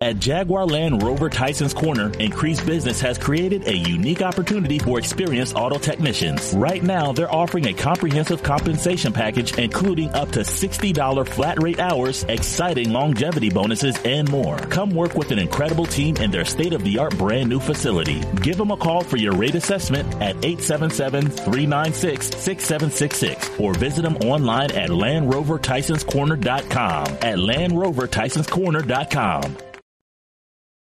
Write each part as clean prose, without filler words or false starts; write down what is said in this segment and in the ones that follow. At Jaguar Land Rover Tyson's Corner, Increased Business has created a unique opportunity for experienced auto technicians. Right now, they're offering a comprehensive compensation package, including up to $60 flat rate hours, exciting longevity bonuses, and more. Come work with an incredible team in their state-of-the-art brand new facility. Give them a call for your rate assessment at 877-396-6766 or visit them online at LandRoverTyson'sCorner.com. At LandRoverTyson'sCorner.com.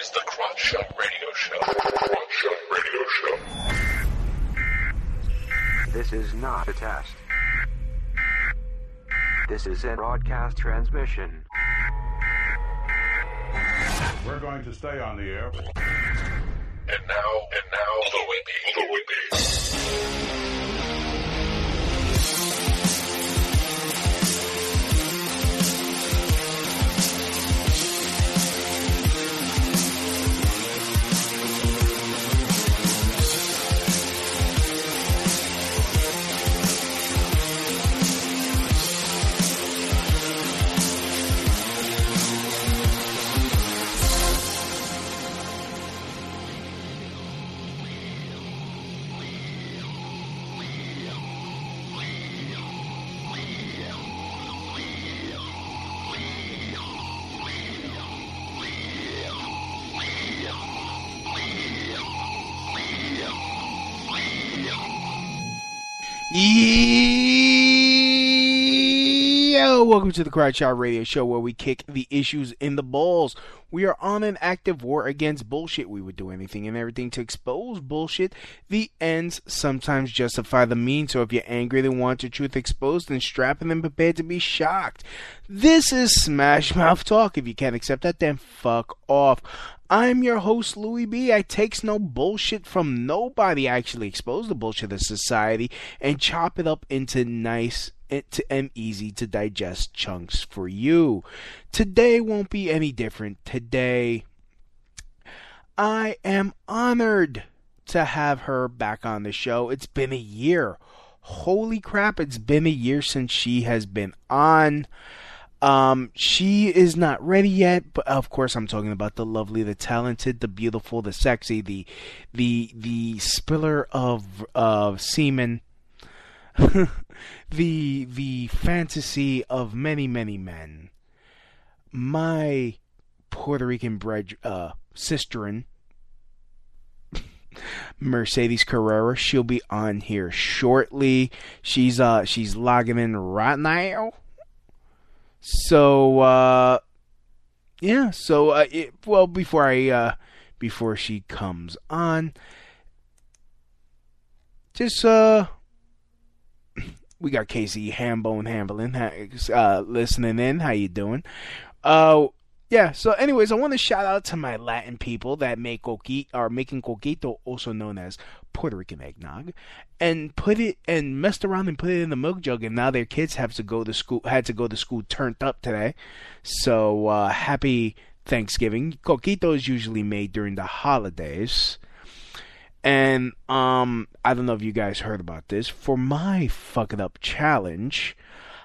is the Crotch Shop Radio Show. Crotch Shop Radio Show. This is not a test. This is a broadcast transmission. We're going to stay on the air. And now, Louis B. Yo, welcome to the Crash Hour Radio Show, where we kick the issues in the balls. We are on an active war against bullshit. We would do anything and everything to expose bullshit. The ends sometimes justify the means, so if you're angry and want your truth exposed, then strap in and prepare to be shocked. This is Smash Mouth Talk. If you can't accept that, then fuck off. I'm your host, Louis B. I takes no bullshit from nobody. I actually expose the bullshit of society and chop it up into nice and easy to digest chunks for you. Today won't be any different. Today, I am honored to have her back on the show. It's been a year. Holy crap, it's been a year since she has been on. She is not ready yet, but of course I'm talking about the lovely, the talented, the beautiful, the sexy, the spiller of semen, the fantasy of many, many men, my Puerto Rican bred sisterin, Mercedes Carrera. She'll be on here shortly. She's logging in right now. So before she comes on, we got Casey Hambone Hamblin listening in. How you doing? So anyways, I want to shout out to my Latin people that make coquito, are making coquito, also known as Puerto Rican eggnog, and put it and messed around and put it in the milk jug, and now their kids had to go to school turned up today. So happy Thanksgiving. Coquito is usually made during the holidays. And I don't know if you guys heard about this. For my fuck it up challenge,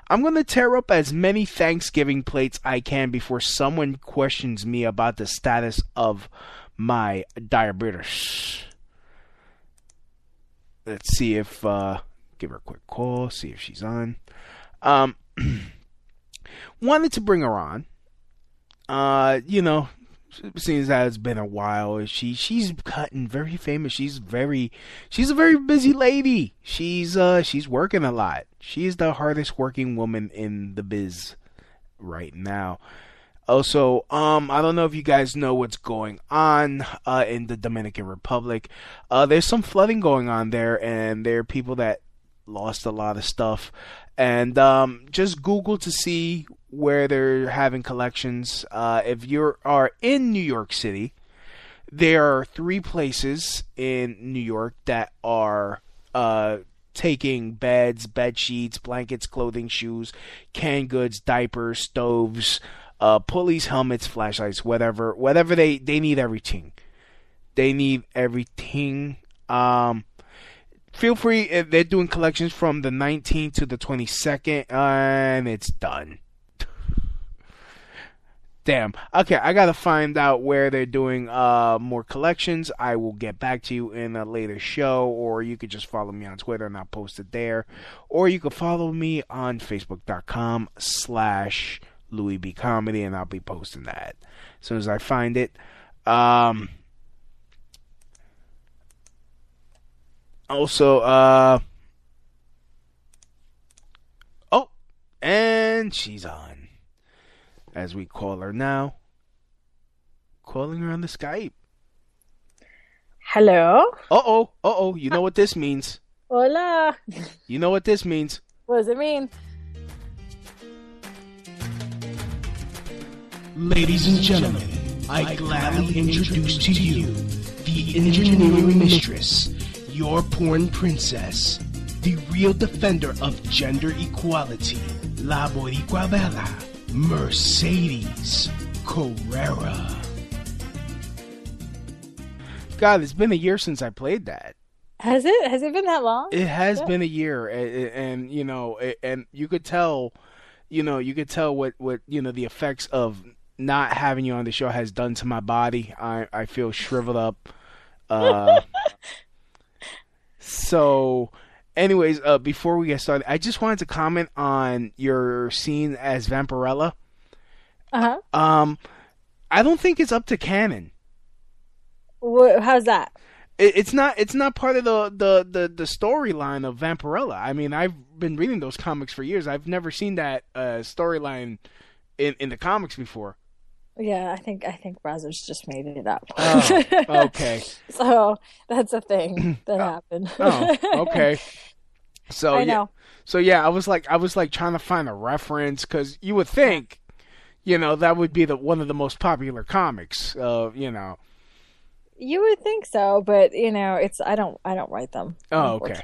I'm going to tear up as many Thanksgiving plates I can before someone questions me about the status of my diabetes. Let's see if, give her a quick call, see if she's on. Wanted to bring her on. seeing that it's been a while, she's gotten very famous. She's a very busy lady. She's working a lot. She's the hardest working woman in the biz right now. Also, I don't know if you guys know what's going on in the Dominican Republic. There's some flooding going on there, and there are people that lost a lot of stuff. And just Google to see where they're having collections. If you are in New York City, there are three places in New York that are taking beds, bed sheets, blankets, clothing, shoes, canned goods, diapers, stoves, pulleys, helmets, flashlights, whatever they need everything. They need everything. Feel free. They're doing collections from the 19th to the 22nd, and it's done. Damn. Okay, I gotta find out where they're doing more collections. I will get back to you in a later show, or you could just follow me on Twitter and I'll post it there. Or you can follow me on Facebook.com/LouisBComedy, and I'll be posting that as soon as I find it. Also, oh, and she's on, as we call her now. Calling her on the Skype. Hello? Uh-oh, you know what this means. Hola. You know what this means. What does it mean? Ladies and gentlemen, I gladly introduce to you the engineering mistress, your porn princess, the real defender of gender equality, La Boricua Bella, Mercedes Carrera. God, it's been a year since I played that. Has it? Has it been that long? It has been a year, and you know, and you could tell what you know the effects of not having you on the show has done to my body. I feel shriveled up. So. Anyways, before we get started, I just wanted to comment on your scene as Vampirella. Uh huh. I don't think it's up to canon. How's that? It's not part of the storyline of Vampirella. I mean, I've been reading those comics for years. I've never seen that storyline in the comics before. Yeah, I think Brazzers just made it up. Oh, okay. So that's a thing that happened. Oh, okay. So I know. So yeah, I was like trying to find a reference because you would think, you know, that would be one of the most popular comics. You know. You would think so, but you know, it's I don't write them. Oh, okay.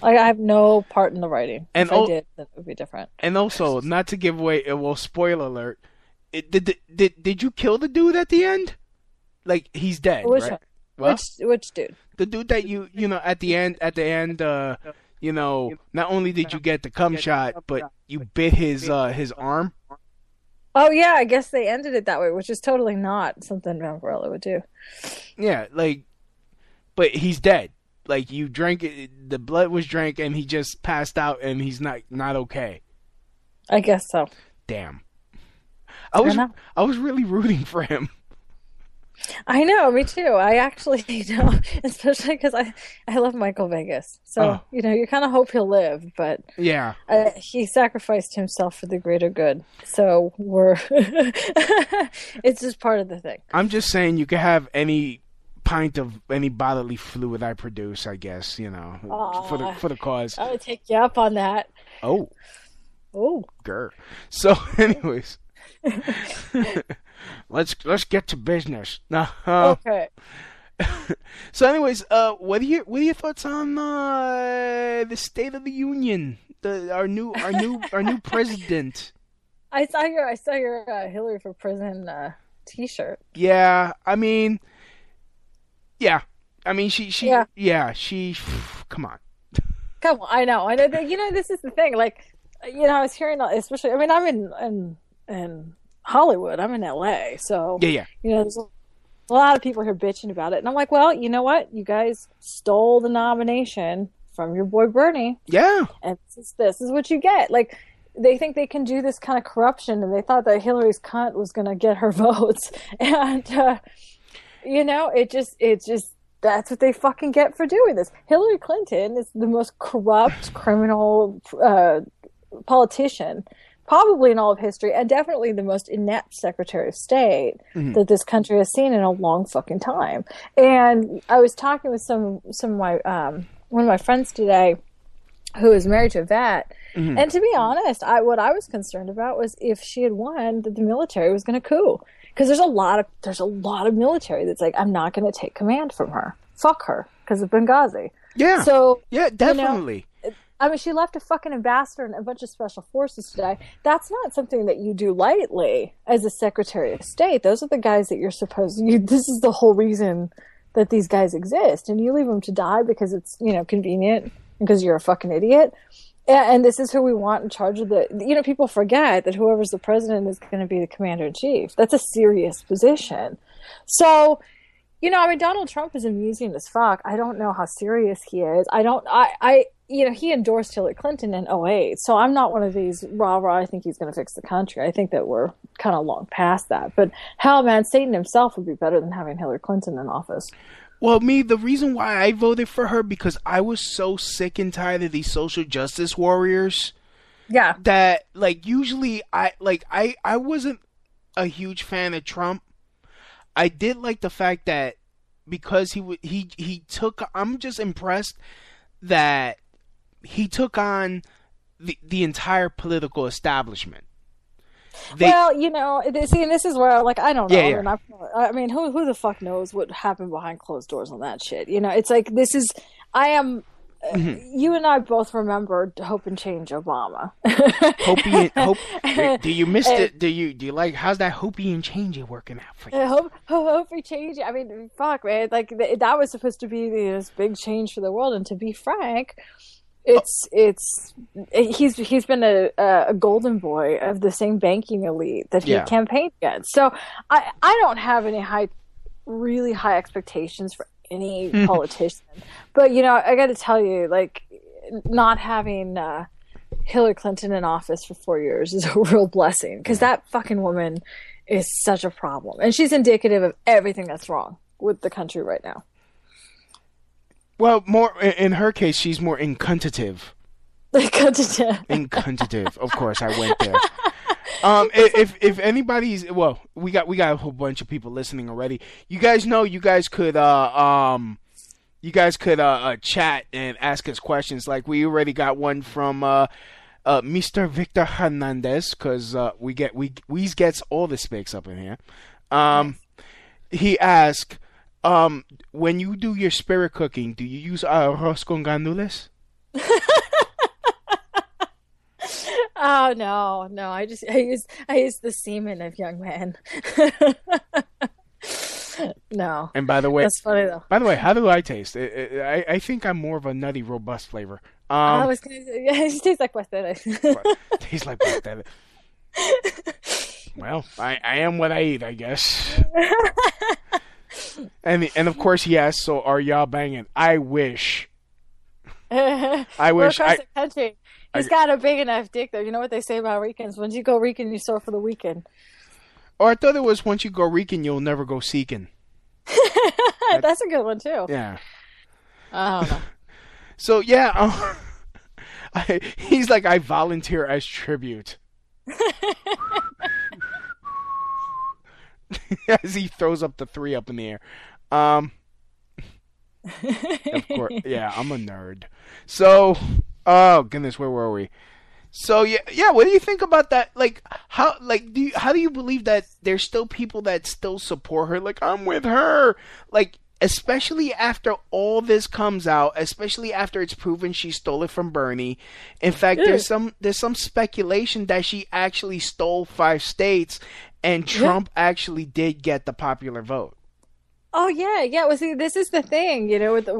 Like I have no part in the writing. And if I did, then it would be different. And also, not to give away, spoiler alert. Did you kill the dude at the end? Like he's dead, right? Well, which dude? The dude that you know at the end you know not only did you get the cum shot, but you bit his arm. Oh yeah, I guess they ended it that way, which is totally not something Vampirella would do. Yeah, like, but he's dead. Like you drank it, the blood was drank, and he just passed out, and he's not okay. I guess so. Damn. I was really rooting for him. I know, me too. I actually, you know, especially because I love Michael Vegas. So, you know, you kind of hope he'll live, but yeah, he sacrificed himself for the greater good. So it's just part of the thing. I'm just saying you could have any pint of any bodily fluid I produce, I guess, you know, for the cause. I would take you up on that. Oh, grr. So anyways. Let's get to business. Okay. So, anyways, what are your thoughts on the State of the Union? Our new president. I saw your Hillary for President T-shirt. Yeah, I mean she come on. Come on, I know. You know, this is the thing. Like, you know, I was hearing, especially. I mean, I'm in Hollywood, I'm in LA, so yeah. You know, there's a lot of people here bitching about it, and I'm like, well, you know what? You guys stole the nomination from your boy Bernie. Yeah, and this is what you get. Like, they think they can do this kind of corruption, and they thought that Hillary's cunt was going to get her votes. And, you know, it just, that's what they fucking get for doing this. Hillary Clinton is the most corrupt criminal politician probably in all of history, and definitely the most inept Secretary of State that this country has seen in a long fucking time. And I was talking with some of my one of my friends today who is married to a vet, and to be honest, what I was concerned about was if she had won, that the military was going to coup, because there's a lot of military that's like, I'm not going to take command from her. Fuck her because of Benghazi. Yeah. So yeah, definitely. You know, I mean, she left a fucking ambassador and a bunch of special forces today. That's not something that you do lightly as a Secretary of State. Those are the guys that you're supposed to. This is the whole reason that these guys exist, and you leave them to die because it's, you know, convenient, because you're a fucking idiot. And this is who we want in charge of the. You know, people forget that whoever's the president is going to be the commander in chief. That's a serious position. So. You know, I mean, Donald Trump is amusing as fuck. I don't know how serious he is. You know, he endorsed Hillary Clinton in 2008. So I'm not one of these, rah-rah, I think he's going to fix the country. I think that we're kind of long past that. But hell, man, Satan himself would be better than having Hillary Clinton in office. Well, the reason why I voted for her, because I was so sick and tired of these social justice warriors. Yeah. That, like, usually I wasn't a huge fan of Trump. I did like the fact that because I'm just impressed that he took on the entire political establishment. Well, you know, see, and this is where, like, I don't know. Yeah, yeah. And I mean, who the fuck knows what happened behind closed doors on that shit? You know, it's like, this is, you and I both remember Hope and Change Obama. Hope. Do you miss it? Do you like? How's that Hopi and Change working out for you? Hope and Change. I mean, fuck, man. Like that was supposed to be this big change for the world. And to be frank, he's been a golden boy of the same banking elite that he campaigned against. So I don't have any really high expectations for any politician, but you know, I got to tell you, like, not having Hillary Clinton in office for 4 years is a real blessing, because that fucking woman is such a problem, and she's indicative of everything that's wrong with the country right now. Well, more in her case, she's more incontative. Of course, I went there. If anybody's, well, we got a whole bunch of people listening already. You guys know you guys could chat and ask us questions. Like, we already got one from Mr. Victor Hernandez, because we gets all the spics up in here. He asked, when you do your spirit cooking, do you use arroz con gandules? Oh, no! I use the semen of young men. No. And by the way, that's funny though. By the way, how do I taste? I think I'm more of a nutty, robust flavor. I was gonna say, yeah, it tastes like guacamole. Tastes like guacamole. Well, I am what I eat, I guess. And of course, yes. So are y'all banging? I wish. He's got a big enough dick, though. You know what they say about Ricans? Once you go Rican, you soar for the weekend. Or I thought it was, once you go Rican, you'll never go seeking. That's a good one, too. Yeah. I don't know. So, yeah. He's like, I volunteer as tribute. As he throws up the three up in the air. Of course. Yeah, I'm a nerd. So... Oh goodness, where were we? So yeah. What do you think about that? Like, how do you believe that there's still people that still support her? Like, I'm with her. Like, especially after all this comes out, especially after it's proven she stole it from Bernie. In fact, there's some speculation that she actually stole 5 states, and Trump actually did get the popular vote. Oh yeah. Well, see, this is the thing, you know, with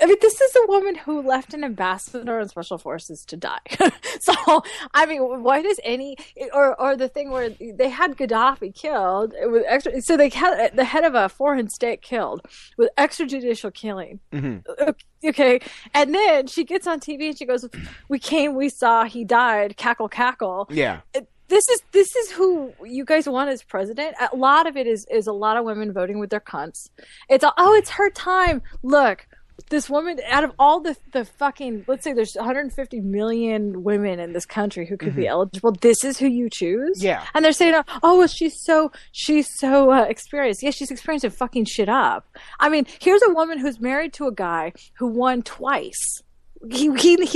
I mean, this is a woman who left an ambassador in special forces to die. So, I mean, why does any or the thing where they had Gaddafi killed? It was extra, so they had the head of a foreign state killed with extrajudicial killing. Mm-hmm. Okay, and then she gets on TV and she goes, "We came, we saw, he died. Cackle, cackle." Yeah. This is who you guys want as president. A lot of it is a lot of women voting with their cunts. It's it's her time. Look. This woman, out of all the fucking, let's say there's 150 million women in this country who could mm-hmm. be eligible, this is who you choose? Yeah. And they're saying, oh, well, she's so experienced. Yeah, she's experienced in fucking shit up. I mean, here's a woman who's married to a guy who won twice. He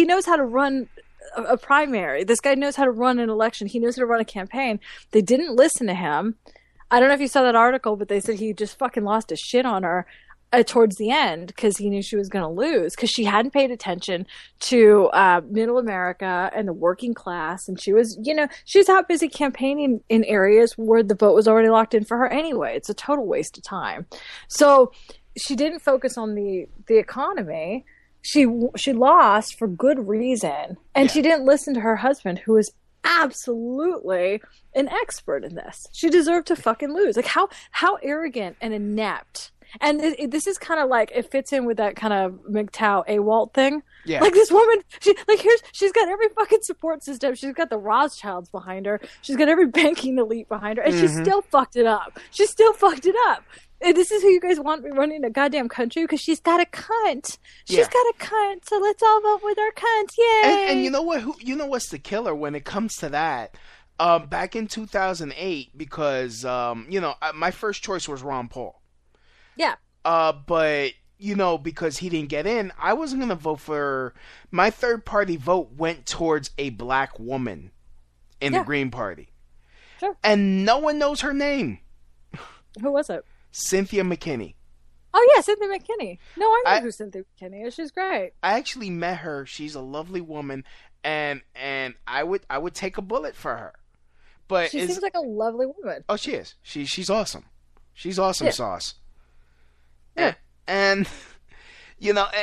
knows how to run a primary. This guy knows how to run an election. He knows how to run a campaign. They didn't listen to him. I don't know if you saw that article, but they said he just fucking lost his shit on her towards the end because he knew she was going to lose because she hadn't paid attention to middle America and the working class. And she was, she's out busy campaigning in areas where the vote was already locked in for her anyway. It's a total waste of time. So she didn't focus on the economy. She lost for good reason. And she didn't listen to her husband, who was absolutely an expert in this. She deserved to fucking lose. Like how arrogant and inept. And this is kind of like, it fits in with that kind of MGTOW AWOLT thing. Yeah. Like this woman, she's got every fucking support system. She's got the Rothschilds behind her. She's got every banking elite behind her. And mm-hmm. She still fucked it up. She still fucked it up. And this is who you guys want running a goddamn country because she's got a cunt. She's got a cunt. So let's all vote with our cunt. Yay. And you know what? You know what's the killer when it comes to that? Back in 2008, because, my first choice was Ron Paul. Yeah. But, because he didn't get in, I wasn't going to vote for... My third-party vote went towards a black woman in the Green Party. Sure. And no one knows her name. Who was it? Cynthia McKinney. Oh, yeah, Cynthia McKinney. No, I know who Cynthia McKinney is. She's great. I actually met her. She's a lovely woman, and I would take a bullet for her. But she seems like a lovely woman. Oh, she is. She's awesome. She's awesome sauce. Yeah. And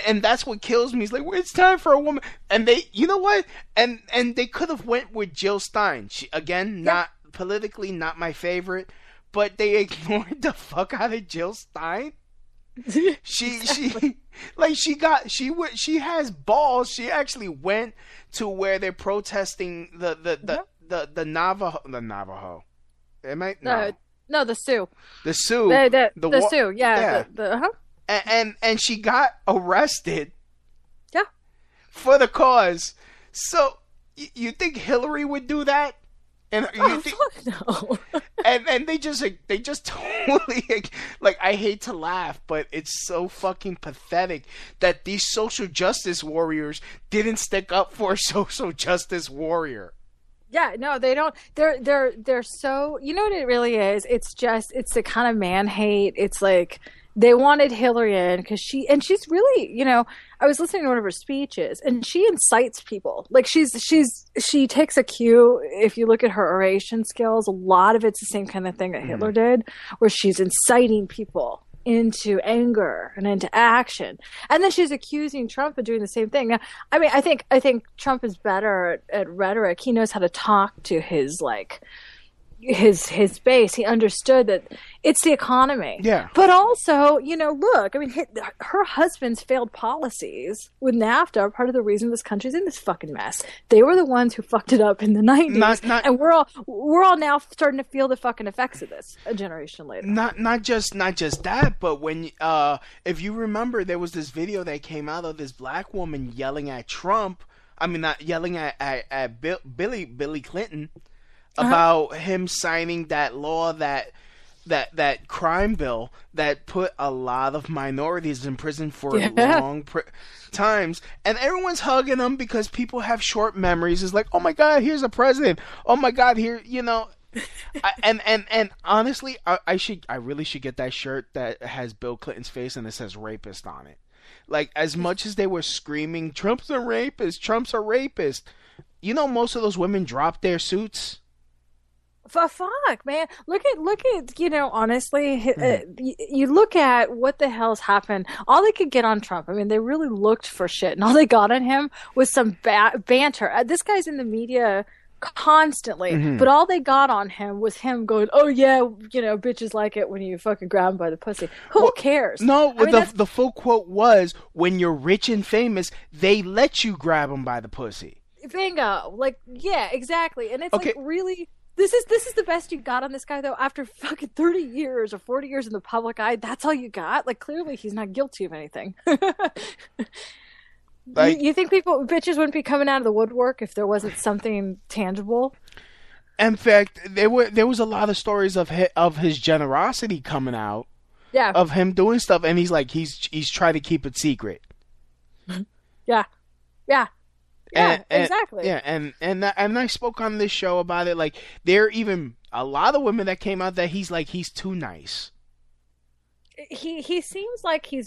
and that's what kills me. It's like, well, it's time for a woman, and they, you know what? And they could have went with Jill Stein. She, again, not politically, not my favorite, but they ignored the fuck out of Jill Stein. She has balls. She actually went to where they're protesting the Navajo. Am I? No. No, the Sioux. The Sioux. The Sioux, yeah. And she got arrested. Yeah. For the cause. So, you think Hillary would do that? And fuck no. and they just totally, like, I hate to laugh, but it's so fucking pathetic that these social justice warriors didn't stick up for a social justice warrior. Yeah, no, they don't. They're so, what it really is? It's just, it's the kind of man hate. It's like they wanted Hillary in because she's really, I was listening to one of her speeches and she incites people. Like she takes a cue. If you look at her oration skills, a lot of it's the same kind of thing that Hitler did, where she's inciting people into anger and into action, and then she's accusing Trump of doing the same thing. Now, I mean, I think Trump is better at rhetoric. He knows how to talk to his base. He understood that it's the economy. Yeah. But also, look, I mean, her husband's failed policies with NAFTA are part of the reason this country's in this fucking mess. They were the ones who fucked it up in the 90s, and we're all now starting to feel the fucking effects of this a generation later. Not just that, but when if you remember, there was this video that came out of this black woman yelling at Trump. I mean, not yelling at Billy Clinton. Uh-huh. About him signing that law, that crime bill that put a lot of minorities in prison for long times, and everyone's hugging him because people have short memories. It's like, oh my God, here's a president. Oh my God, here. And honestly, I really should get that shirt that has Bill Clinton's face and it says rapist on it. Like, as much as they were screaming, Trump's a rapist, Trump's a rapist. Most of those women dropped their suits. Fuck, man. Look at, you know, honestly, you look at what the hell's happened. All they could get on Trump. I mean, they really looked for shit, and all they got on him was some banter. This guy's in the media constantly, but all they got on him was him going, "Oh yeah, you know, bitches like it when you fucking grab them by the pussy." Who cares? No, I mean, the full quote was, "When you're rich and famous, they let you grab them by the pussy." Bingo. Like, yeah, exactly. And it's like, really. This is the best you got on this guy, though. After fucking 30 years or 40 years in the public eye, that's all you got? Like, clearly he's not guilty of anything. Like, you think bitches wouldn't be coming out of the woodwork if there wasn't something tangible? In fact, there was a lot of stories of his generosity coming out. Yeah. Of him doing stuff, and he's like, he's trying to keep it secret. Yeah. Yeah. And, exactly. Yeah, and I spoke on this show about it. Like, there are even a lot of women that came out that he's like, he's too nice. He seems like he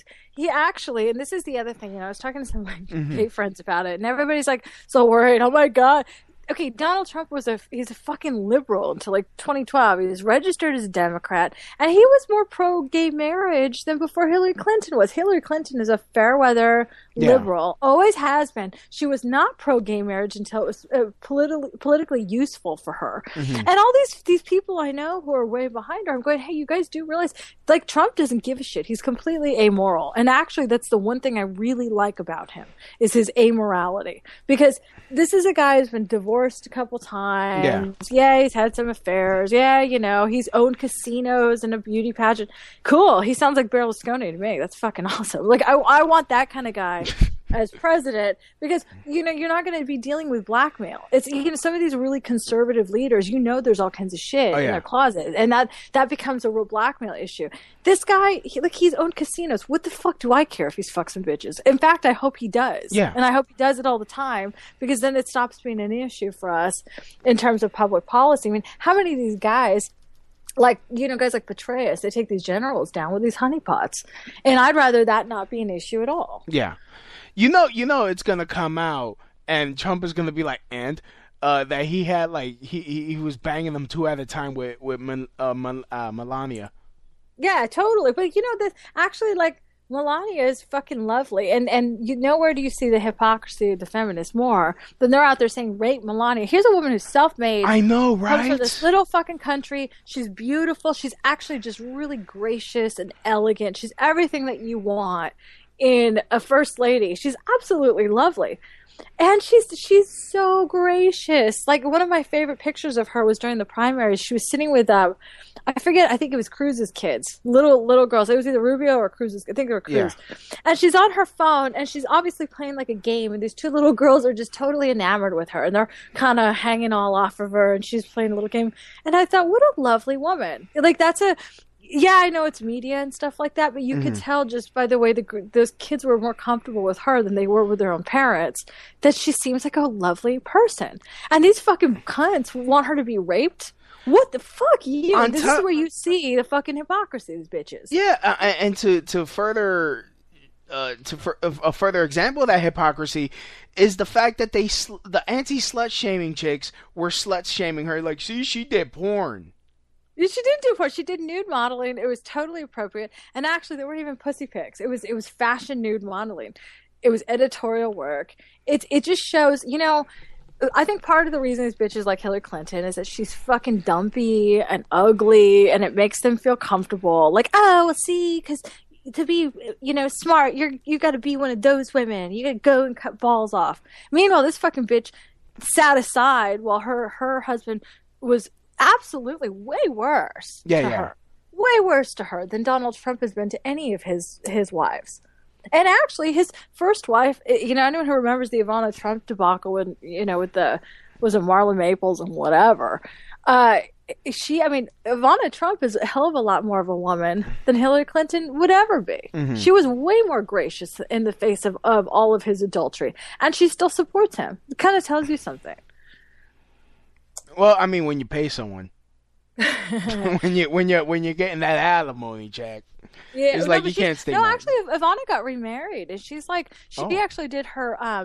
actually, and this is the other thing, you know, I was talking to some of my gay friends about it, and everybody's like so worried. Oh my God. Okay, Donald Trump he's a fucking liberal until like 2012. He was registered as a Democrat, and he was more pro-gay marriage than before Hillary Clinton was. Hillary Clinton is a fair-weather liberal, always has been. She was not pro-gay marriage until it was politically useful for her. And all these people I know who are way behind her, I'm going, hey, you guys do realize, like, Trump doesn't give a shit. He's completely amoral. And actually, that's the one thing I really like about him is his amorality, because this is a guy who's been divorced a couple times. Yeah, he's had some affairs. Yeah, you know, he's owned casinos and a beauty pageant. Cool. He sounds like Berlusconi to me. That's fucking awesome. Like, I want that kind of guy as president, because, you know, you're not going to be dealing with blackmail. It's, you know, some of these really conservative leaders, you know, there's all kinds of shit in their closet, and that becomes a real blackmail issue. This guy, he's owned casinos. What the fuck do I care if he's fucked some bitches? In fact, I hope he does. Yeah. And I hope he does it all the time, because then it stops being an issue for us in terms of public policy. I mean, how many of these guys, like, you know, guys like Petraeus, they take these generals down with these honeypots, and I'd rather that not be an issue at all. Yeah. You know, it's gonna come out, and Trump is gonna be like, that he had, like, he was banging them two at a time with Melania. Yeah, totally. But you know, Melania is fucking lovely, and you know, where do you see the hypocrisy of the feminists more than they're out there saying rape Melania? Here's a woman who's self-made. I know, right? Comes from this little fucking country. She's beautiful. She's actually just really gracious and elegant. She's everything that you want in a first lady. She's absolutely lovely, and she's so gracious. Like, one of my favorite pictures of her was during the primaries. She was sitting with I think it was Cruz's kids, little girls. It was either Rubio or Cruz's. I think they were Cruz. Yeah. And she's on her phone, and she's obviously playing like a game. And these two little girls are just totally enamored with her, and they're kind of hanging all off of her, and she's playing a little game. And I thought, what a lovely woman! Like, that's a. Yeah, I know it's media and stuff like that, but you could tell just by the way those kids were more comfortable with her than they were with their own parents, that she seems like a lovely person. And these fucking cunts want her to be raped? What the fuck? This is where you see the fucking hypocrisy of these bitches. Yeah, and a further example of that hypocrisy is the fact that the anti-slut-shaming chicks were slut-shaming her. Like, see, she did porn. She didn't do porn. She did nude modeling. It was totally appropriate. And actually, there weren't even pussy pics. It was fashion nude modeling. It was editorial work. It just shows, you know, I think part of the reason these bitches like Hillary Clinton is that she's fucking dumpy and ugly, and it makes them feel comfortable. Like, oh, well, see, because to be, you know, smart, you got to be one of those women. You got to go and cut balls off. Meanwhile, this fucking bitch sat aside while her husband was absolutely way worse to her. Way worse to her than Donald Trump has been to any of his wives. And actually, his first wife, you know, anyone who remembers the Ivana Trump debacle when, you know, with was it Marla Maples and whatever, Ivana Trump is a hell of a lot more of a woman than Hillary Clinton would ever be. She was way more gracious in the face of all of his adultery, and she still supports him. It kind of tells you something. Well, I mean, when you pay someone. when you're getting that alimony check. Yeah, it's like you can't stay married. Actually, Ivana got remarried, and she's like, she actually did her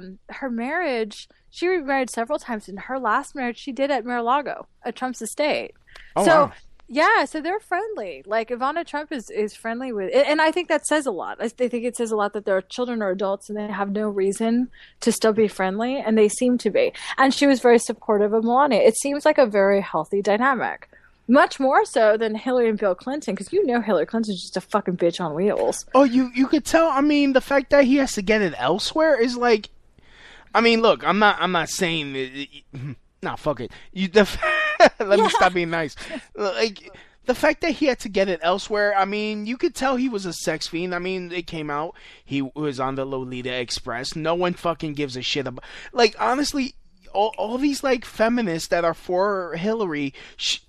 marriage. She remarried several times, and her last marriage she did at Mar-a-Lago, at Trump's estate. Oh, so, wow. Yeah, so they're friendly. Like, Ivana Trump is friendly with, and I think that says a lot. I think it says a lot that they're children or adults, and they have no reason to still be friendly, and they seem to be. And she was very supportive of Melania. It seems like a very healthy dynamic. Much more so than Hillary and Bill Clinton, because you know Hillary Clinton's just a fucking bitch on wheels. Oh, you could tell. I mean, the fact that he has to get it elsewhere is like, I mean, look, I'm not saying that. Nah, fuck it. Let me stop being nice. Like, the fact that he had to get it elsewhere, I mean, you could tell he was a sex fiend. I mean, it came out. He was on the Lolita Express. No one fucking gives a shit about. Like, honestly, all these, like, feminists that are for Hillary,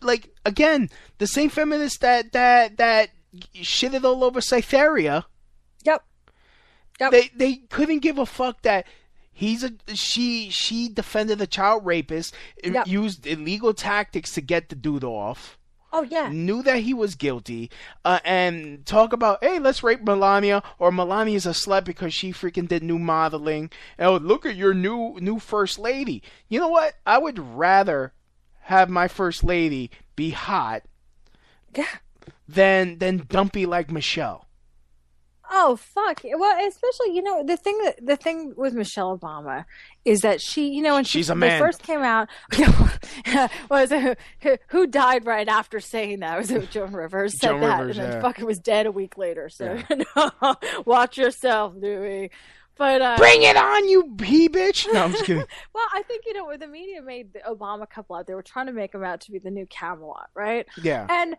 like, again, the same feminists that shitted all over Cytherea. Yep. They couldn't give a fuck that she defended a child rapist, yep, used illegal tactics to get the dude off. Oh, yeah. Knew that he was guilty, and talk about, hey, let's rape Melania, or Melania's a slut because she freaking did new modeling. Oh, look at your new first lady. You know what? I would rather have my first lady be hot, yeah, than dumpy like Michelle. Oh, fuck. Well, especially, you know, the thing with Michelle Obama is that she, you know, when they first came out, was who died right after saying that? Was it Joan Rivers? Said Joan that Rivers, and then fucking was dead a week later. So yeah. Watch yourself, Louis. But bring it on, you he bitch. No, I'm just kidding. Well, I think, you know, the media made the Obama couple out. They were trying to make him out to be the new Camelot, right? Yeah. And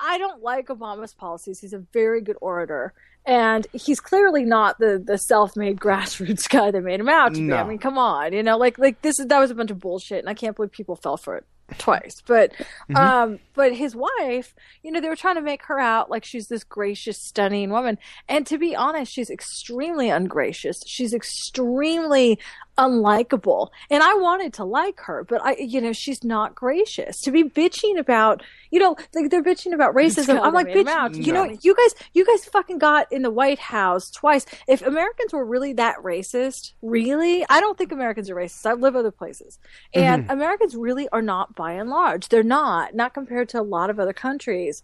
I don't like Obama's policies. He's a very good orator. And he's clearly not the self-made grassroots guy that made him out to be. I mean, come on. You know, like that was a bunch of bullshit, and I can't believe people fell for it twice. But but his wife, you know, they were trying to make her out like she's this gracious, stunning woman. And to be honest, she's extremely ungracious. She's extremely unlikable. And I wanted to like her, but you know, she's not gracious. To be bitching about, you know, like they're bitching about racism. I'm like, bitch, you know, you guys fucking got in the White House twice. If Americans were really that racist, really, I don't think Americans are racist. I live other places. And Americans really are not, by and large. They're not compared to a lot of other countries.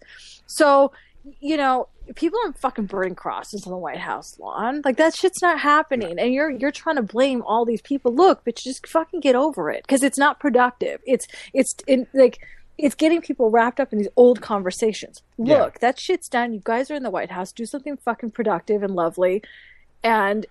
So, you know, people aren't fucking burning crosses on the White House lawn. Like, that shit's not happening. And you're trying to blame all these people. Look, but just fucking get over it, because it's not productive. It's getting people wrapped up in these old conversations. Look, that shit's done. You guys are in the White House. Do something fucking productive and lovely and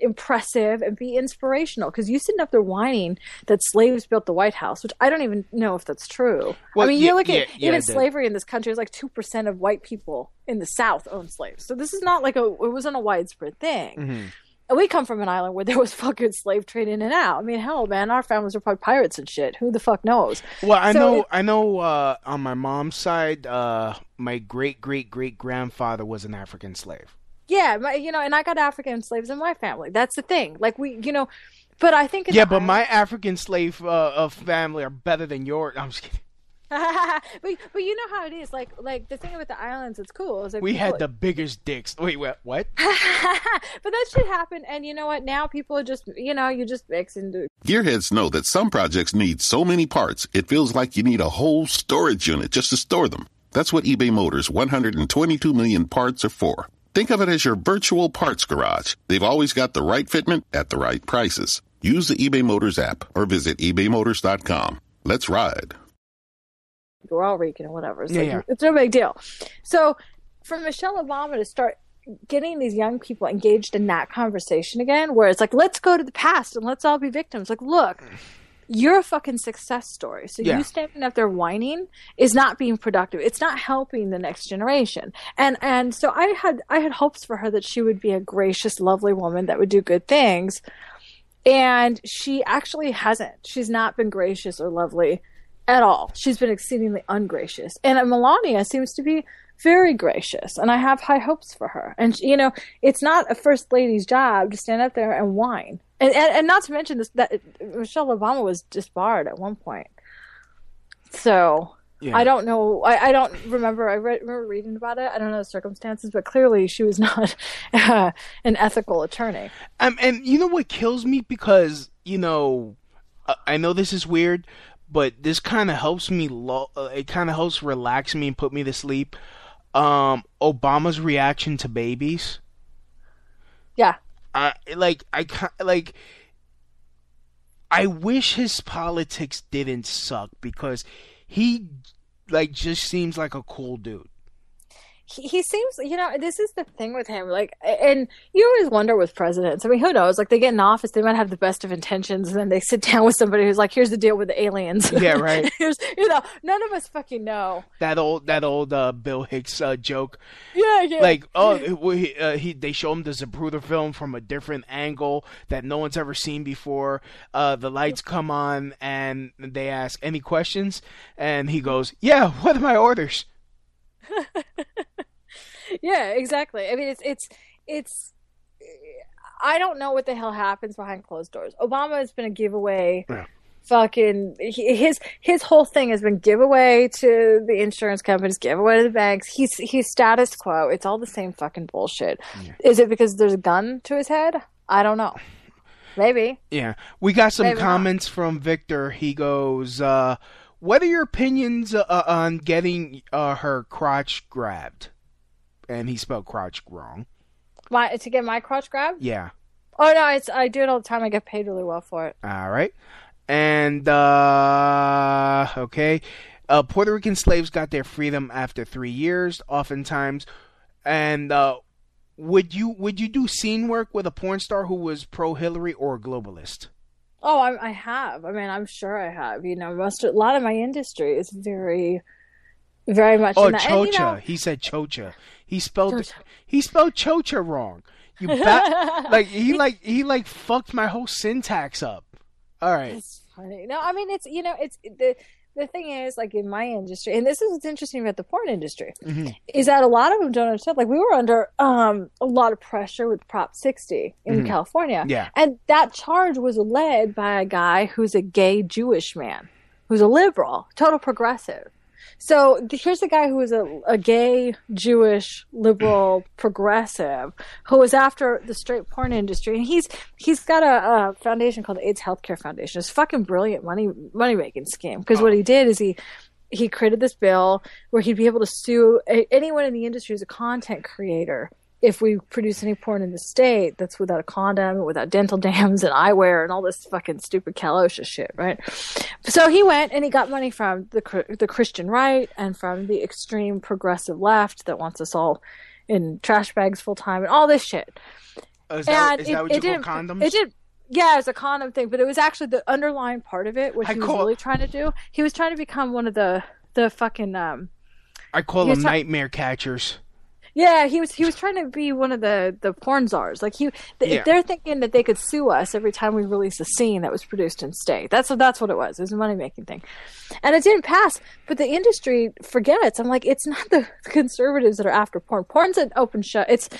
impressive and be inspirational, because you sitting up there whining that slaves built the White House, which I don't even know if that's true. Well, I mean, you look at even slavery in this country is like 2% of white people in the South owned slaves. So this is not like it wasn't a widespread thing. Mm-hmm. And we come from an island where there was fucking slave trade in and out. I mean, hell, man, our families were probably pirates and shit. Who the fuck knows? Well, I know, on my mom's side, my great-great-great-grandfather was an African slave. Yeah, you know, and I got African slaves in my family. That's the thing. Like, we, you know, but I think... Yeah, but my African slave family are better than yours. I'm just kidding. but you know how it is. Like the thing about the islands, it's cool. It's like, we had the biggest dicks. Wait, what? But that shit happened, and you know what? Now people are just, you know, you just mix and do. Gearheads know that some projects need so many parts, it feels like you need a whole storage unit just to store them. That's what eBay Motors' 122 million parts are for. Think of it as your virtual parts garage. They've always got the right fitment at the right prices. Use the eBay Motors app or visit ebaymotors.com. Let's ride. We're all reeking and whatever. It's, like, it's no big deal. So for Michelle Obama to start getting these young people engaged in that conversation again, where it's like, let's go to the past and let's all be victims. Like, look, you're a fucking success story. So you standing up there whining is not being productive. It's not helping the next generation. And so I had hopes for her that she would be a gracious, lovely woman that would do good things. And she actually hasn't. She's not been gracious or lovely at all. She's been exceedingly ungracious. And Melania seems to be very gracious. And I have high hopes for her. And, you know, it's not a first lady's job to stand up there and whine. And not to mention that Michelle Obama was disbarred at one point. So Yeah. I don't know. I don't remember. I remember reading about it. I don't know the circumstances, but clearly she was not an ethical attorney. And you know what kills me? Because, you know, I know this is weird, but this kind of helps me. It kind of helps relax me and put me to sleep. Obama's reaction to babies. Yeah. I wish his politics didn't suck, because he, just seems like a cool dude. He seems, this is the thing with him. And you always wonder with presidents. I mean, who knows? They get in office, they might have the best of intentions, and then they sit down with somebody who's like, "Here's the deal with the aliens." Yeah, right. None of us fucking know. That old Bill Hicks joke. Yeah. They show him the Zapruder film from a different angle that no one's ever seen before. The lights come on, and they ask, "Any questions?" And he goes, "Yeah, what are my orders?" Yeah, exactly. I mean, it's I don't know what the hell happens behind closed doors. Obama has been a giveaway. Yeah. Fucking his whole thing has been giveaway to the insurance companies, giveaway to the banks. He's status quo. It's all the same fucking bullshit. Yeah. Is it because there's a gun to his head? I don't know. Maybe. Yeah. We got some comments from Victor. He goes, "What are your opinions on getting her crotch grabbed?" And he spelled crotch wrong. To get my crotch grabbed? Yeah. Oh, no, I do it all the time. I get paid really well for it. All right. And, okay. Puerto Rican slaves got their freedom after 3 years, oftentimes. And would you do scene work with a porn star who was pro-Hillary or a globalist? Oh, I have. I mean, I'm sure I have. A lot of my industry is very, very much. Oh, in that. Chocha. And, he said chocha. He spelled chocha wrong. You he fucked my whole syntax up. All right. That's funny. No, I mean it's the thing is in my industry, and this is what's interesting about the porn industry, mm-hmm. is that a lot of them don't understand. We were under a lot of pressure with Prop 60 in mm-hmm. California. Yeah. And that charge was led by a guy who's a gay Jewish man, who's a liberal, total progressive. So here's a guy who is a gay, Jewish, liberal, progressive, who is after the straight porn industry. And he's got a foundation called the AIDS Healthcare Foundation. It's a fucking brilliant money-making scheme. Because what he did is he created this bill where he'd be able to sue anyone in the industry who's a content creator if we produce any porn in the state that's without a condom, without dental dams and eyewear and all this fucking stupid kalosha shit, right? So he went and he got money from the Christian right and from the extreme progressive left that wants us all in trash bags full time and all this shit. Is that what you call condoms? Yeah, it was a condom thing, but it was actually the underlying part of it, which was really trying to do. He was trying to become one of the fucking... I call them nightmare catchers. Yeah, he was trying to be one of the porn czars. They're thinking that they could sue us every time we release a scene that was produced in state. That's what it was. It was a money making thing, and it didn't pass. But the industry forgets. I'm like, it's not the conservatives that are after porn. Porn's an open shut. It's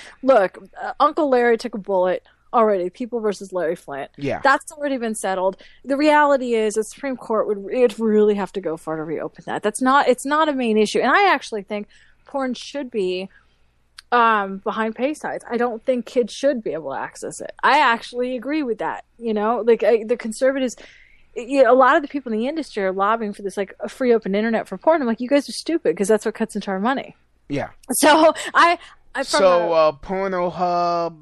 Uncle Larry took a bullet already. People versus Larry Flint. Yeah, that's already been settled. The reality is, the Supreme Court would really have to go far to reopen that. It's not a main issue. And I actually think porn should be behind pay sites. I don't think kids should be able to access it. I actually agree with that. The conservatives, a lot of the people in the industry are lobbying for this, a free open internet for porn. I'm like, you guys are stupid because that's what cuts into our money. Yeah. So Pornhub,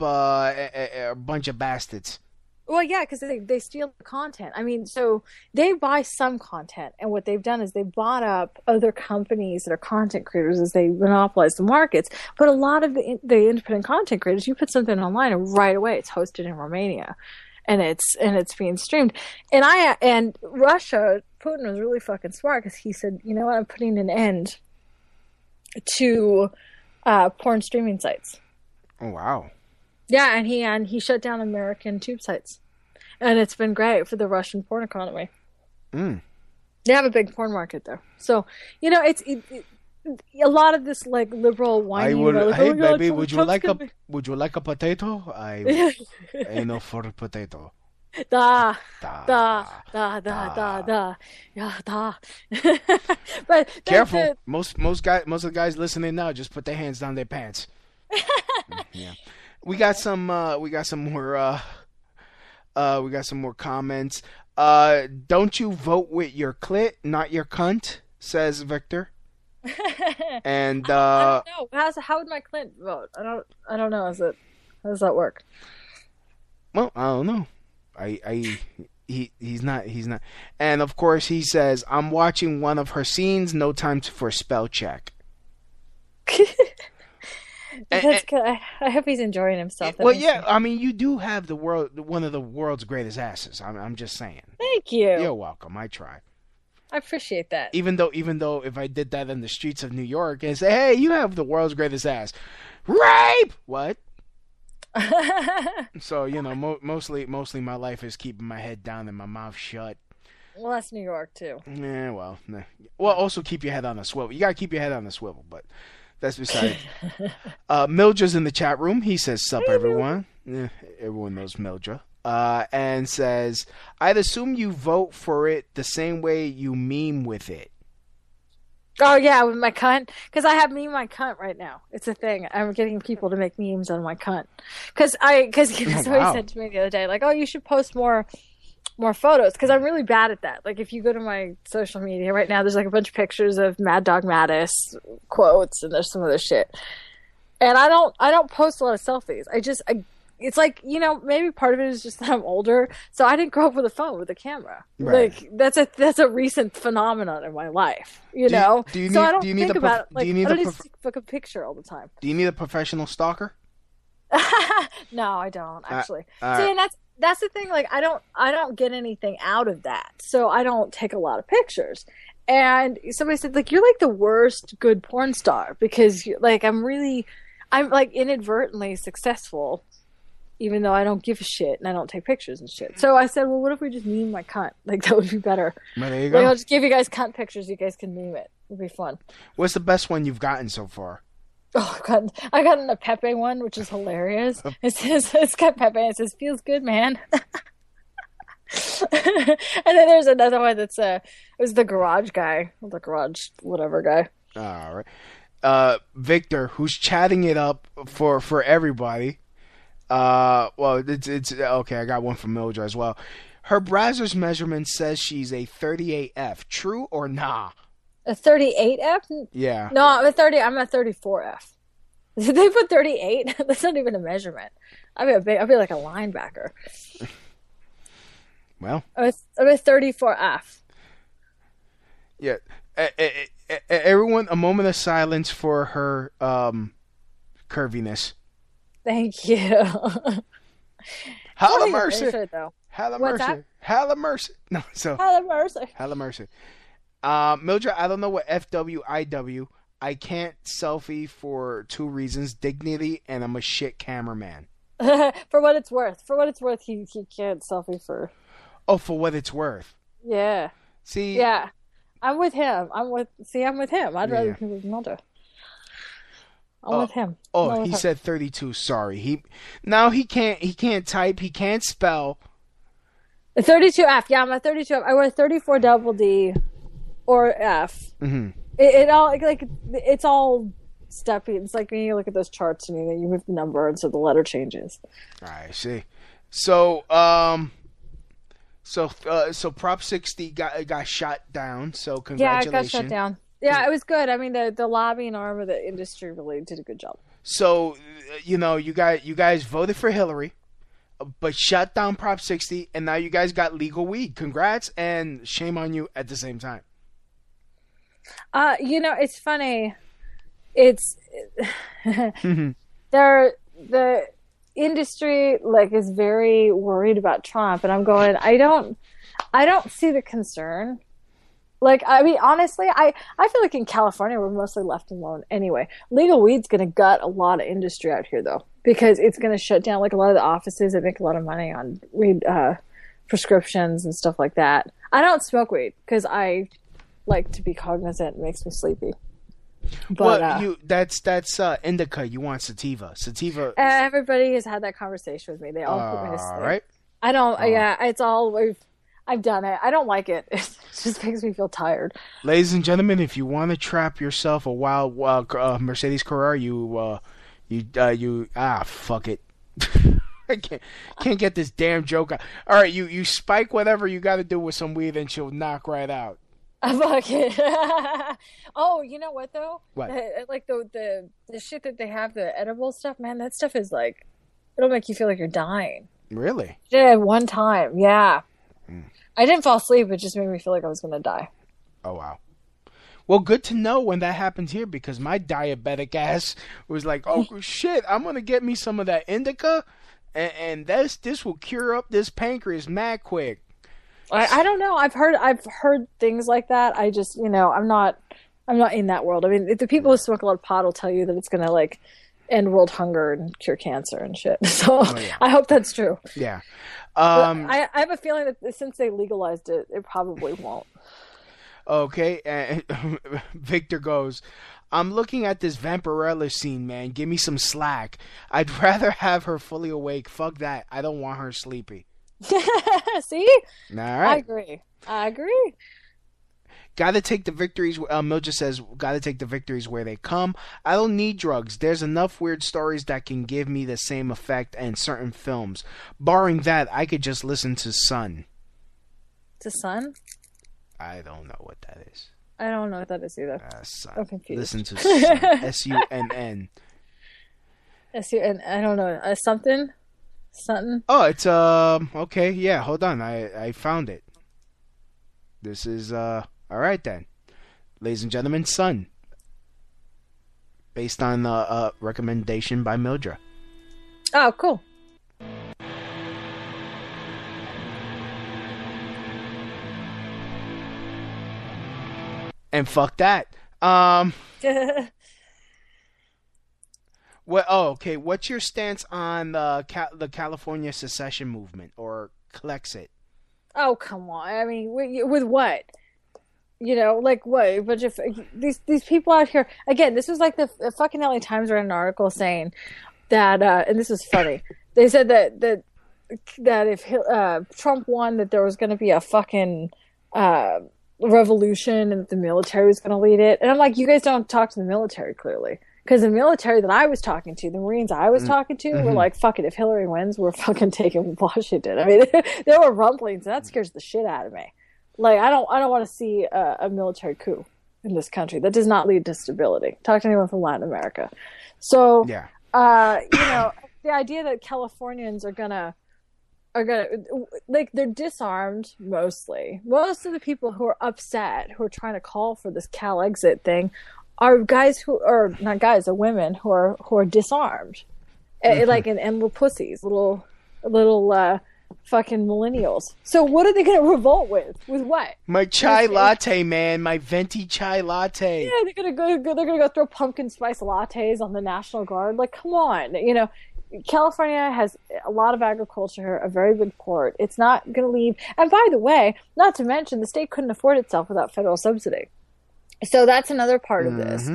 a bunch of bastards. Well, yeah, because they steal the content. I mean, so they buy some content, and what they've done is they bought up other companies that are content creators as they monopolize the markets. But a lot of the independent content creators, you put something online, and right away it's hosted in Romania, and it's being streamed. And Russia, Putin was really fucking smart because he said, you know what, I'm putting an end to porn streaming sites. Oh wow. Yeah, and he shut down American tube sites. And it's been great for the Russian porn economy. Mm. They have a big porn market, though. So, a lot of this, liberal whining. Would you like a potato? I ain't no for a potato. Da, da, da, da, da, da, da, da. But careful, most of the guys listening now just put their hands down their pants. Yeah, we got some more comments. Don't you vote with your clit, not your cunt? Says Victor. And I don't know. How would my clit vote? I don't know. How does that work? Well, I don't know. He's not. And of course he says, I'm watching one of her scenes, no time for spell check. That's good. I hope he's enjoying himself. Well, yeah, I mean, you do have one of the world's greatest asses. I'm just saying. Thank you. You're welcome. I try. I appreciate that. Even though if I did that in the streets of New York and say, hey, you have the world's greatest ass. Rape! What? So, you know, mostly my life is keeping my head down and my mouth shut. Well, that's New York too. Yeah, well, nah. Well, also keep your head on a swivel. You gotta keep your head on a swivel, but that's beside it. Mildra's in the chat room. He says, sup, everyone. Yeah, everyone knows Mildra. And says, I'd assume you vote for it the same way you meme with it. Oh, yeah, with my cunt. Because I have meme my cunt right now. It's a thing. I'm getting people to make memes on my cunt. Because that's what he said to me the other day. Like, oh, you should post more photos. Because I'm really bad at that. Like, if you go to my social media right now, there's like a bunch of pictures of Mad Dog Mattis quotes and there's some other shit. And I don't post a lot of selfies. It's like, you know, maybe part of it is just that I'm older, so I didn't grow up with a phone with a camera. Right. Like that's a recent phenomenon in my life, you know. Do you need to book a picture all the time? Do you need a professional stalker? No, I don't actually. See, and that's the thing. Like, I don't get anything out of that, so I don't take a lot of pictures. And somebody said, like, you're like the worst good porn star because I'm like inadvertently successful. Even though I don't give a shit and I don't take pictures and shit. So I said, well, what if we just meme my cunt? Like, that would be better. Well, there you go. Like, I'll just give you guys cunt pictures. You guys can meme it. It'll be fun. What's the best one you've gotten so far? Oh, God. I got a Pepe one, which is hilarious. It's got Pepe. It says, feels good, man. And then there's another one that's it was the garage guy. Or the garage whatever guy. All right. Victor, who's chatting it up for everybody. Well, it's okay. I got one from Mildred as well. Her browser's measurement says she's a 38F. True or nah? A 38F? Yeah. No, I'm a 34F. Did they put 38? That's not even a measurement. I'd be like a linebacker. Well, I'm a 34F. Yeah. Everyone, a moment of silence for her curviness. Thank you. Halla mercy. Halla mercy. Halla mercy. No, so. Halla mercy. Halla mercy. Mildred, I don't know what FWIW. I can't selfie for two reasons: dignity, and I'm a shit cameraman. For what it's worth. For what it's worth, he can't selfie for. Oh, for what it's worth. Yeah. See. Yeah, I'm with him. I'm with him. I'd rather be with Mildred. I'm with him. Oh, he said 32. Sorry. He can't type. He can't spell. 32F. Yeah, I'm a 32F. I wear 34 double D or F. Mm-hmm. It all like it's all steppy. It's like when you look at those charts and you move the number and so the letter changes. I see. So so Prop 60 got shot down. So congratulations. Yeah, it got shut down. Yeah, it was good. I mean, the lobbying arm of the industry really did a good job. So, you know, you guys voted for Hillary, but shut down Prop 60, and now you guys got legal weed. Congrats, and shame on you at the same time. You know, it's funny. It's the industry like is very worried about Trump, and I'm going, I don't see the concern. Like, I mean, honestly, I feel like in California, we're mostly left alone anyway. Legal weed's going to gut a lot of industry out here, though, because it's going to shut down, like, a lot of the offices that make a lot of money on weed prescriptions and stuff like that. I don't smoke weed because I like to be cognizant. It makes me sleepy. But, well, that's indica. You want sativa. Everybody has had that conversation with me. They all put me to sleep. All right. I don't. Yeah, it's all I've done it. I don't like it. It just makes me feel tired. Ladies and gentlemen, if you want to trap yourself a wild Mercedes Carrera, fuck it. I can't get this damn joke out. All right, you spike whatever you got to do with some weed, and she'll knock right out. Fuck it. Oh, you know what though? What? Like the shit that they have, the edible stuff, man. That stuff is like, it'll make you feel like you're dying. Really? Yeah, one time. Yeah. I didn't fall asleep. It just made me feel like I was going to die. Oh, wow. Well, good to know when that happens here, because my diabetic ass was like, oh, shit, I'm going to get me some of that indica, and this will cure up this pancreas mad quick. I don't know. I've heard things like that. I just, I'm not in that world. I mean, if the people who smoke a lot of pot will tell you that it's going to, like, end world hunger and cure cancer and shit. So I hope that's true. Yeah. I have a feeling that since they legalized it, it probably won't. Okay. And Victor goes, I'm looking at this Vampirella scene, man. Give me some slack. I'd rather have her fully awake. Fuck that. I don't want her sleepy. See? All right. I agree. Gotta take the victories. Milja says, gotta take the victories where they come. I don't need drugs. There's enough weird stories that can give me the same effect, and certain films. Barring that, I could just listen to Sun. To Sun? I don't know what that is. I don't know what that is either. Sun. I'm confused. Listen to Sun. S-U-N-N. S-U-N, I don't know. Something? Something? Oh, it's, okay, yeah, hold on. I found it. This is, all right, then. Ladies and gentlemen, Sun. Based on a recommendation by Mildred. Oh, cool. And fuck that. Well, okay. What's your stance on the California secession movement, or Clexit? Oh, come on. I mean, with what? You know, like what? A bunch of these people out here. Again, this was like the fucking LA Times ran an article saying that, and this is funny. They said that if Trump won, that there was going to be a fucking revolution, and that the military was going to lead it. And I'm like, you guys don't talk to the military clearly, because the military that I was talking to, the Marines I was talking to, were like, fuck it, if Hillary wins, we're fucking taking Washington. I mean, there were rumblings, and that scares the shit out of me. Like, I don't want to see a military coup in this country. That does not lead to stability. Talk to anyone from Latin America. So, yeah. The idea that Californians are gonna like, they're disarmed mostly. Most of the people who are upset, who are trying to call for this Cal exit thing, are guys who are not guys, are women who are disarmed, like and little pussies, little. Fucking millennials. So what are they going to revolt with? With what? My chai latte, man. My venti chai latte. Yeah, they're going to go throw pumpkin spice lattes on the National Guard. Like, come on. You know, California has a lot of agriculture, a very big port. It's not going to leave. And by the way, not to mention, the state couldn't afford itself without federal subsidy. So that's another part of this,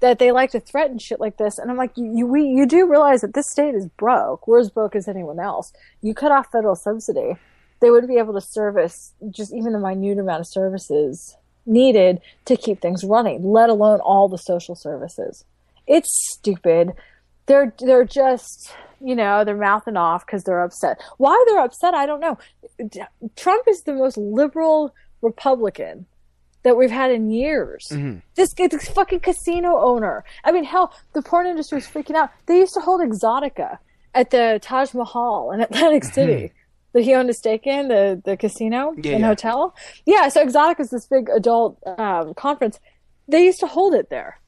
that they like to threaten shit like this. And I'm like, you do realize that this state is broke. We're as broke as anyone else. You cut off federal subsidy, they wouldn't be able to service just even the minute amount of services needed to keep things running, let alone all the social services. It's stupid. They're just, they're mouthing off because they're upset. Why they're upset, I don't know. Trump is the most liberal Republican that we've had in years. This fucking casino owner. I mean, hell, the porn industry is freaking out. They used to hold Exotica at the Taj Mahal in Atlantic City that he owned a stake in, the casino and hotel. Yeah, so Exotica is this big adult conference. They used to hold it there.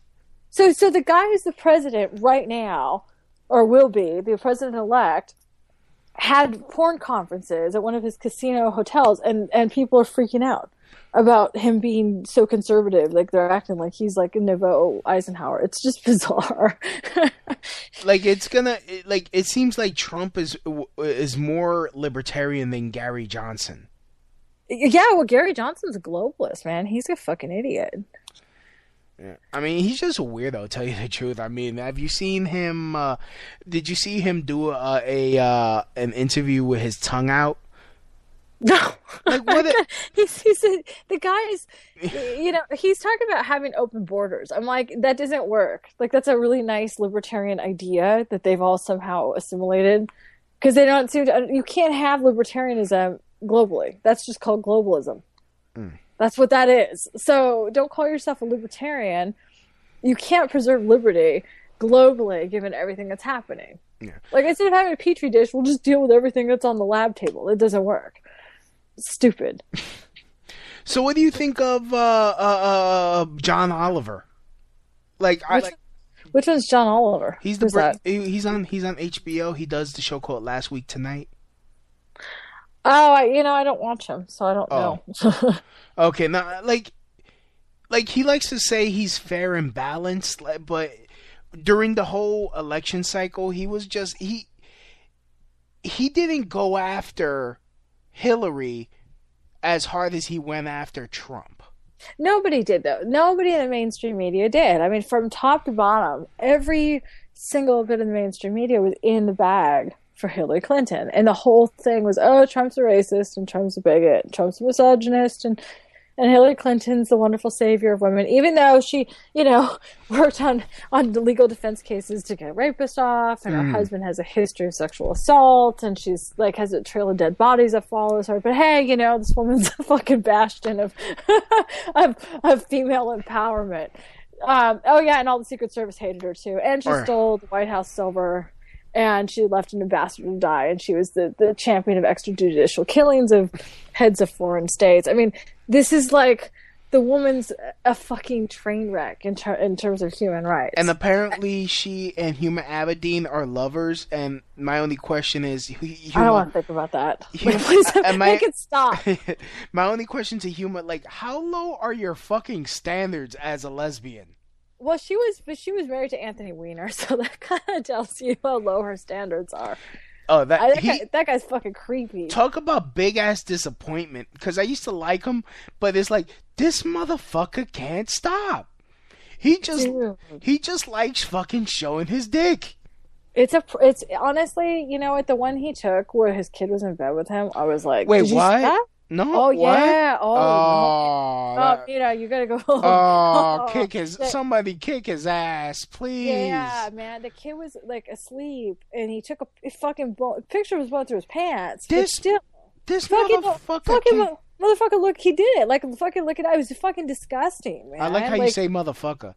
So the guy who's the president right now, or will be, the president-elect, had porn conferences at one of his casino hotels, and people are freaking out about him being so conservative. Like, they're acting like he's like Nouveau Eisenhower. It's just bizarre. It seems like Trump is more libertarian than Gary Johnson. Yeah, well, Gary Johnson's a globalist, man. He's a fucking idiot. Yeah. I mean, he's just a weirdo, tell you the truth. I mean, have you seen him? Did you see him do an interview with his tongue out? No, like, what the guy is, you know, he's talking about having open borders. I'm like, that doesn't work. Like, that's a really nice libertarian idea that they've all somehow assimilated, because they don't seem to. You can't have libertarianism globally. That's just called globalism. Mm. That's what that is. So don't call yourself a libertarian. You can't preserve liberty globally, given everything that's happening. Yeah. Like, instead of having a petri dish, we'll just deal with everything that's on the lab table. It doesn't work. Stupid. So what do you think of John Oliver? Like, which one's John Oliver? He's the he's on HBO. He does the show called Last Week Tonight. Oh, I don't watch him, so I don't know. Okay, now like he likes to say he's fair and balanced, but during the whole election cycle, he was just he didn't go after Hillary as hard as he went after Trump. Nobody did, though. Nobody in the mainstream media did. I mean, from top to bottom, every single bit of the mainstream media was in the bag for Hillary Clinton. And the whole thing was, oh, Trump's a racist, and Trump's a bigot, and Trump's a misogynist, and Hillary Clinton's the wonderful savior of women, even though she, worked on the legal defense cases to get rapists off, and her husband has a history of sexual assault, and she's like has a trail of dead bodies that follows her. But hey, this woman's a fucking bastion of female empowerment. And all the Secret Service hated her too, and she stole the White House silver. And she left an ambassador to die, and she was the champion of extrajudicial killings of heads of foreign states. I mean, this is like, the woman's a fucking train wreck in terms of human rights. And apparently she and Huma Abedin are lovers, and my only question is... I don't want to think about that. Please make it stop. My only question to Huma, how low are your fucking standards as a lesbian? Well, she was married to Anthony Weiner, so that kind of tells you how low her standards are. Oh, that guy's fucking creepy. Talk about big ass disappointment. Because I used to like him, but it's like, this motherfucker can't stop. He just likes fucking showing his dick. It's honestly, the one he took where his kid was in bed with him. I was like, wait, what? No. Oh, what? Yeah. Oh, you gotta go. Oh, somebody kick his ass, please. Yeah, man. The kid was asleep, and he took a fucking picture of his bone through his pants. This motherfucker. Look, he did it. Like, fucking look at that. It was fucking disgusting, man. I like how you say motherfucker.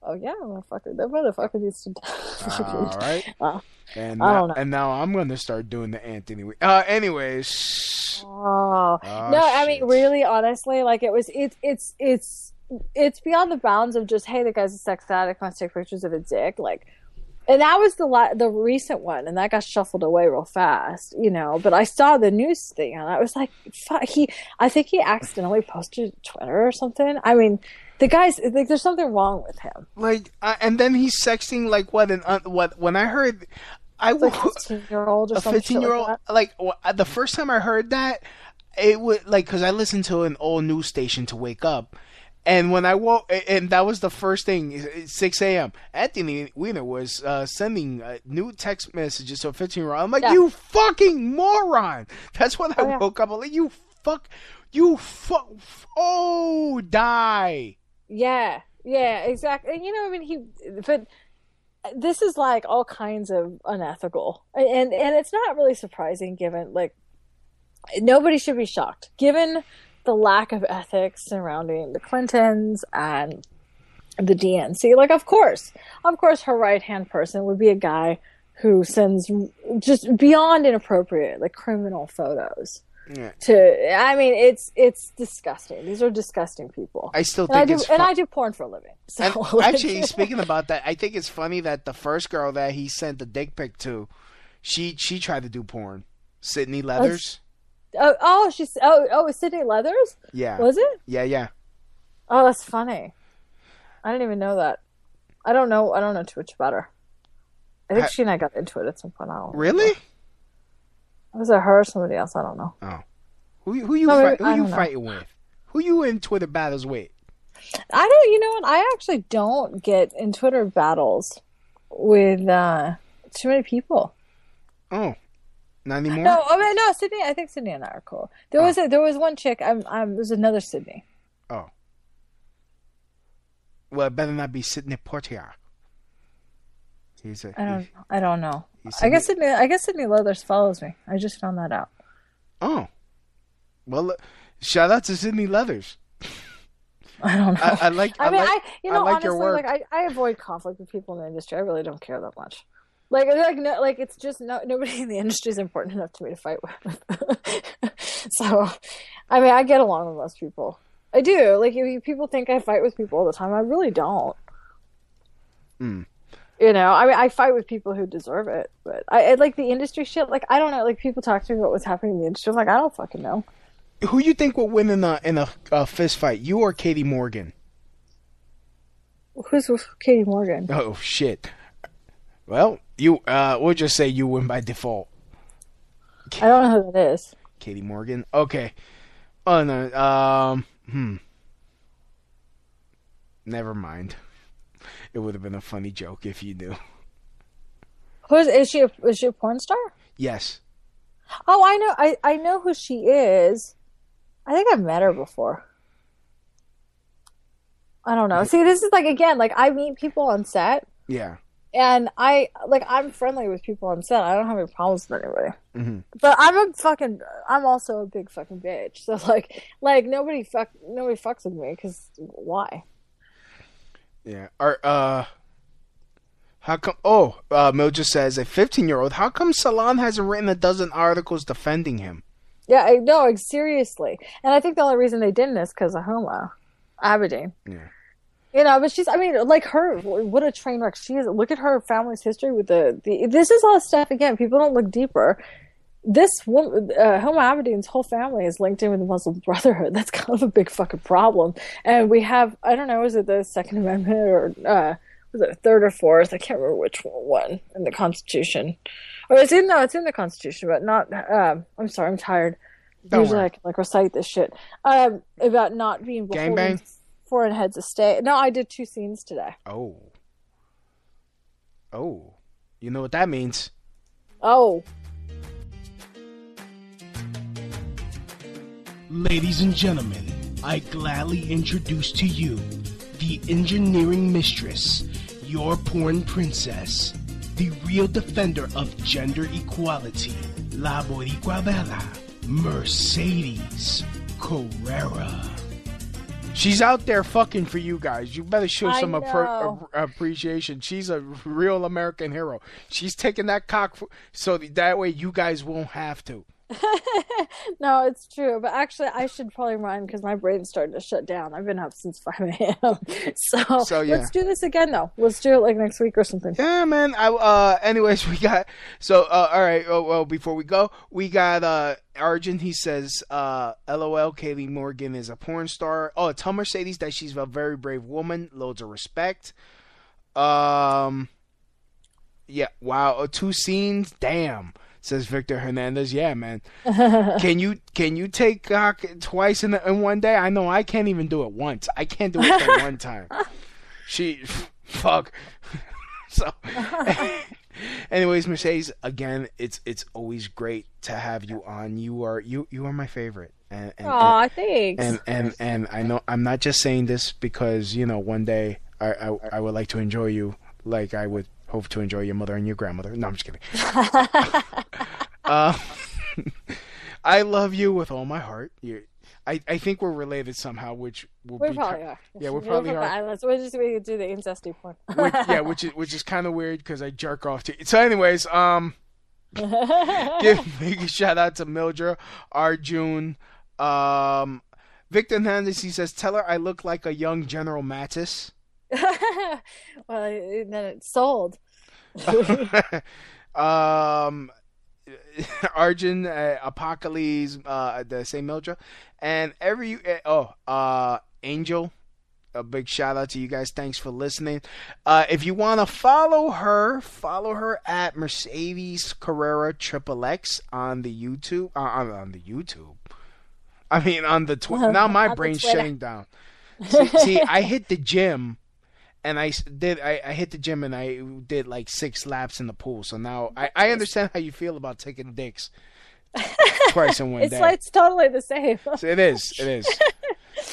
Oh yeah, motherfucker. That motherfucker needs to die. All right. And now I'm going to start doing the Anthony. Anyways. I mean, really, honestly, it's beyond the bounds of just, hey, the guy's a sex addict, wants to take pictures of his dick, and that was the recent one, and that got shuffled away real fast, But I saw the news thing, and I was like, fuck, I think he accidentally posted Twitter or something. I mean, the guy's like, there's something wrong with him. And then he's sexting when I heard. Like a 15-year-old or something. A 15-year-old. The first time I heard that, it was because I listened to an old news station to wake up, and when I woke, and that was the first thing, 6 a.m. Anthony Weiner was sending new text messages to a 15-year-old. I'm like, you fucking moron! That's when I woke up. I'm like, you die. Yeah, exactly. And this is like all kinds of unethical, and it's not really surprising given nobody should be shocked given the lack of ethics surrounding the Clintons and the DNC. Of course, her right hand person would be a guy who sends just beyond inappropriate, criminal photos. Yeah. It's disgusting. These are disgusting people. I still think I do porn for a living. So actually, speaking about that, I think it's funny that the first girl that he sent the dick pic to, she tried to do porn. Sydney Leathers. Sydney Leathers? Yeah. Was it? Yeah. Oh, that's funny. I didn't even know that. I don't know too much about her. I think she and I got into it at some point. Really? Was it her or somebody else? I don't know. Oh. Who you fighting with? Who you in Twitter battles with? I don't, you know what? I actually don't get in Twitter battles with too many people. Oh, not anymore? No, I mean, no, Sydney. I think Sydney and I are cool. There was one chick. There's another Sydney. Oh. Well, it better not be Sydney Portier. I don't know. I guess Sydney Leathers follows me. I just found that out. Oh. Well, shout out to Sydney Leathers. I don't know. I honestly, your work. I avoid conflict with people in the industry. I really don't care that much. It's just nobody in the industry is important enough to me to fight with. So, I mean, I get along with most people. I do. If people think I fight with people all the time, I really don't. Hmm. You know, I mean, I fight with people who deserve it, but I like the industry shit. Like, I don't know. Like, people talk to me about what's happening in the industry. I'm like, I don't fucking know. Who you think will win in a fist fight, you or Katie Morgan? Who's with Katie Morgan? Oh shit! Well, you we'll just say you win by default. I don't know who that is. Katie Morgan. Okay. Oh no. Never mind. It would have been a funny joke if you knew. Is she a porn star? Yes. Oh, I know. I know who she is. I think I've met her before. I don't know. See, this is I meet people on set. Yeah. And I'm friendly with people on set. I don't have any problems with anybody. Mm-hmm. But I'm also a big fucking bitch. So nobody fucks with me because why? Yeah. How come? Oh, Mil just says a 15-year-old. How come Salon hasn't written a dozen articles defending him? Yeah, I know, seriously. And I think the only reason they didn't is because of Huma Abedin. Yeah. You know, but she's. I mean, her. What a train wreck she is. Look at her family's history with the. This is all stuff again. People don't look deeper. This woman, Huma Abedin's whole family is linked in with the Muslim Brotherhood. That's kind of a big fucking problem. And we have. I don't know. Is it the Second Amendment or? Was it third or fourth? I can't remember which one in the Constitution. Oh, it's in the Constitution, but not. I'm sorry, I'm tired. Usually I can recite this shit about not being beholden to foreign heads of state. No, I did 2 scenes today. Oh, you know what that means? Oh, ladies and gentlemen, I gladly introduce to you. The engineering mistress, your porn princess, the real defender of gender equality, La Boricuabella, Mercedes Carrera. She's out there fucking for you guys. You better show some appreciation. She's a real American hero. She's taking that cock so that way you guys won't have to. No, it's true, but actually I should probably run because my brain's starting to shut down. I've been up since 5 a.m. So yeah. Let's do this again though. Let's do it next week or something. Yeah, man. Anyways, we got all right. Oh, well, before we go, we got Arjun. He says, "LOL, Kaylee Morgan is a porn star. Oh, tell Mercedes that she's a very brave woman. Loads of respect." Yeah. Wow. 2 scenes. Damn. Says Victor Hernandez. Yeah, man. Can you take cock twice in one day? I know I can't even do it once. I can't do it that one time. Fuck. So, anyways, Mercedes. Again, it's always great to have you on. You are my favorite. Aw, thanks. And I know I'm not just saying this because one day I would like to enjoy you like I would. Hope to enjoy your mother and your grandmother. No, I'm just kidding. I love you with all my heart. I think we're related somehow, which will we be... probably are. Yeah, we're probably are. We're just going to do the incesty porn. which is kind of weird because I jerk off to... So anyways, give a big shout out to Mildra, Arjun, Victor Hernandez. He says, tell her I look like a young General Mattis. Well, then it sold. Arjun, Apocalypse, the same Mildra, and Angel. A big shout out to you guys. Thanks for listening. If you want to follow her at Mercedes Carrera XXX on the YouTube. On the YouTube. I mean, on the Twitter. Now my brain's shutting down. See, I hit the gym. And I hit the gym and I did like 6 laps in the pool. So now I understand how you feel about taking dicks twice in one day. It's totally the same. So it is. It is.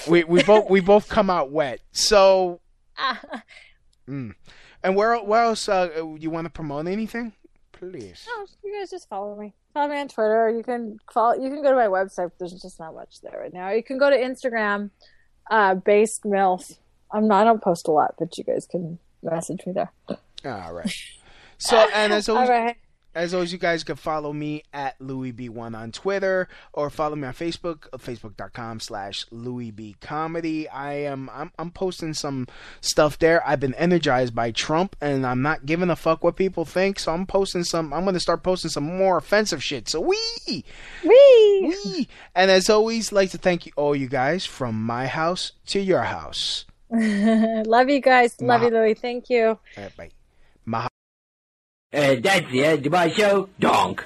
we both come out wet. So. And where else? You want to promote anything? Please. No, you guys just follow me. Follow me on Twitter. You can go to my website. There's just not much there right now. You can go to Instagram. Based MILF. I don't post a lot, but you guys can message me there. All right. So, and as always, you guys can follow me at LouisB1 on Twitter, or follow me on Facebook, facebook.com/LouisBComedy. I'm posting some stuff there. I've been energized by Trump, and I'm not giving a fuck what people think. So I'm going to start posting some more offensive shit. So wee. And as always, like to thank you all, you guys, from my house to your house. Love you guys. Love you, Louis. Thank you. All right, bye. That's the end of my show. Donk.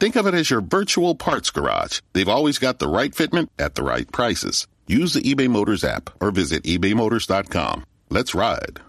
Think of it as your virtual parts garage. They've always got the right fitment at the right prices. Use the eBay Motors app or visit ebaymotors.com. Let's ride.